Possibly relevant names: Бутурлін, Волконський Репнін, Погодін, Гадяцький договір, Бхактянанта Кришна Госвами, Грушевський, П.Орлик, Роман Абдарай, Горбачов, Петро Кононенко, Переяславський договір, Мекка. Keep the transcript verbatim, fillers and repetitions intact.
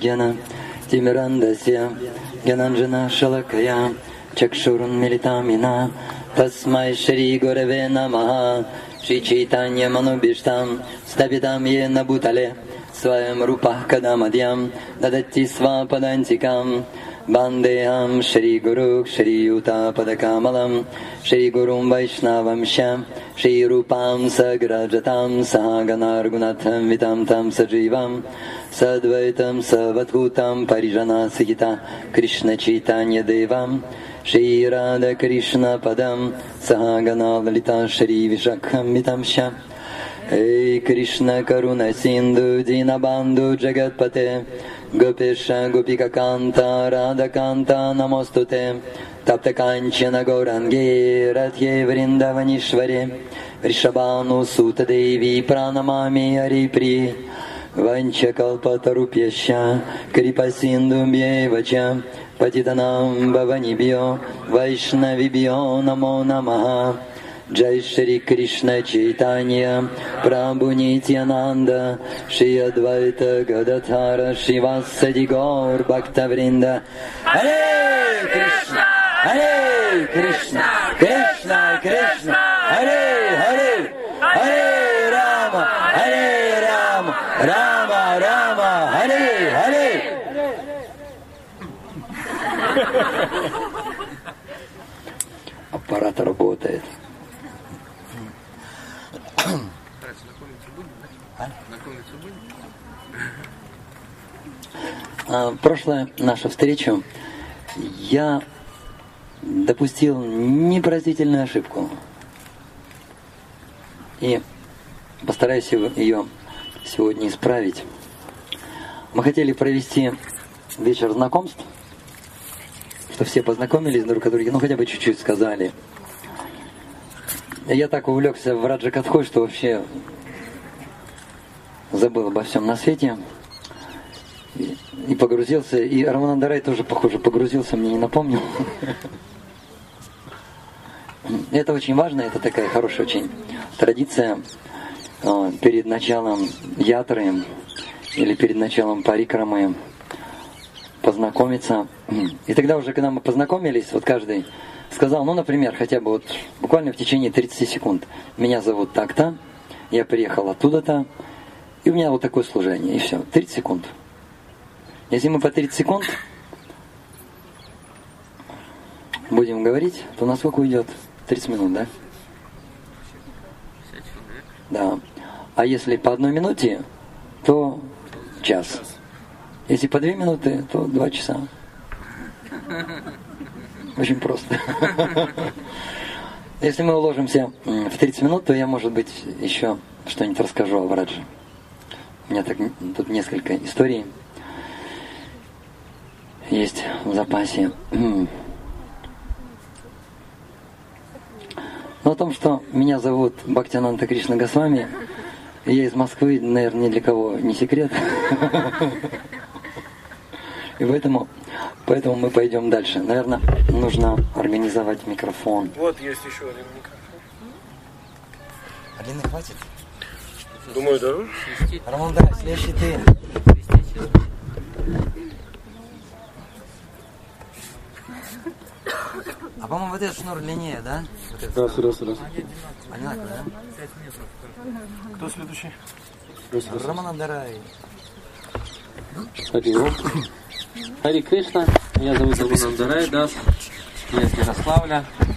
Гена, Тимирандасия, Генанджана Шалакая, Чакшурун Милитамина, Тасмай Шри Гораве Намаха, Шри Чайтанья Манубиштам, Ставидам Е Набутале, Своем Рупах Кадамадьям, Дадати Сва Падантикам, Бандеям Шри Гурук, Шри Юта Падакамалам, Шри Гурум Вайшнавам Шям, Шри Рупам Саграджатам, Саганаргунатам Витам Там Садживам, Садвайтам Саватгутам Парижана Сагита, Кришна Чайтанья Девам, Шри Рада Кришна Падам, Саганал Лита Шри Вишакхам Витам Шям. Эй, Кришна Каруна Синду, Динабанду Джагатпате, Гопеша Гопика Канта, Рада Канта Намостуте, Таптаканчана Горанге, Радхе Вриндаванишваре, Вришабану Сута Деви, Пранамами Арипри, Ванча Калпатарупьяща, Крипа Синду Бьевача, Патитанам Баванибьо, Вайшнавибьо Намо Намаха. Джай Шри Кришна Чайтанья, Прабху Нитьянанда, Шри Адвайта Гададхара, Шри Вассади Гаур Бхактавринда. Харе Кришна, Харе Кришна, Кришна Кришна, Харе Харе, Харе Рама, Харе Рама, Рама Рама, Харе Харе. Аппарат работает. Прошлая наша встреча, я допустил непростительную ошибку. И постараюсь ее сегодня исправить. Мы хотели провести вечер знакомств, что все познакомились друг с другом, ну хотя бы чуть-чуть сказали. Я так увлекся в Раджа-катху, что вообще забыл обо всем на свете. И погрузился, и Роман Абдарай тоже, похоже, погрузился, мне не напомнил. Это очень важно, это такая хорошая очень традиция. Перед началом ятры или перед началом парикрамы познакомиться. И тогда уже, когда мы познакомились, вот каждый сказал, ну, например, хотя бы вот буквально в течение тридцати секунд, меня зовут так-то, я приехал оттуда-то, и у меня вот такое служение, и все, тридцать секунд. Если мы по тридцать секунд будем говорить, то на сколько уйдет? тридцать минут, да? Да. А если по одной минуте, то час. Если по две минуты, то два часа. Очень просто. Если мы уложимся в тридцать минут, то я, может быть, еще что-нибудь расскажу о Радже. У меня так, тут несколько историй есть в запасе. Но о том, что меня зовут Бхактянанта Кришна Госвами, и я из Москвы, наверное, ни для кого не секрет. И поэтому, поэтому мы пойдем дальше. Наверное, нужно организовать микрофон. Вот есть еще один микрофон. Алины, хватит? Думаю, да. Роман, да, следующий ты. А по-моему, вот этот шнур длиннее, да? Вот раз, раз, раз. Одинаково, да? пять метров. Кто следующий? Раз, раз, Роман Абдарай. Хари Кришна, меня зовут Роман Абдарай, да, я из Ярославля.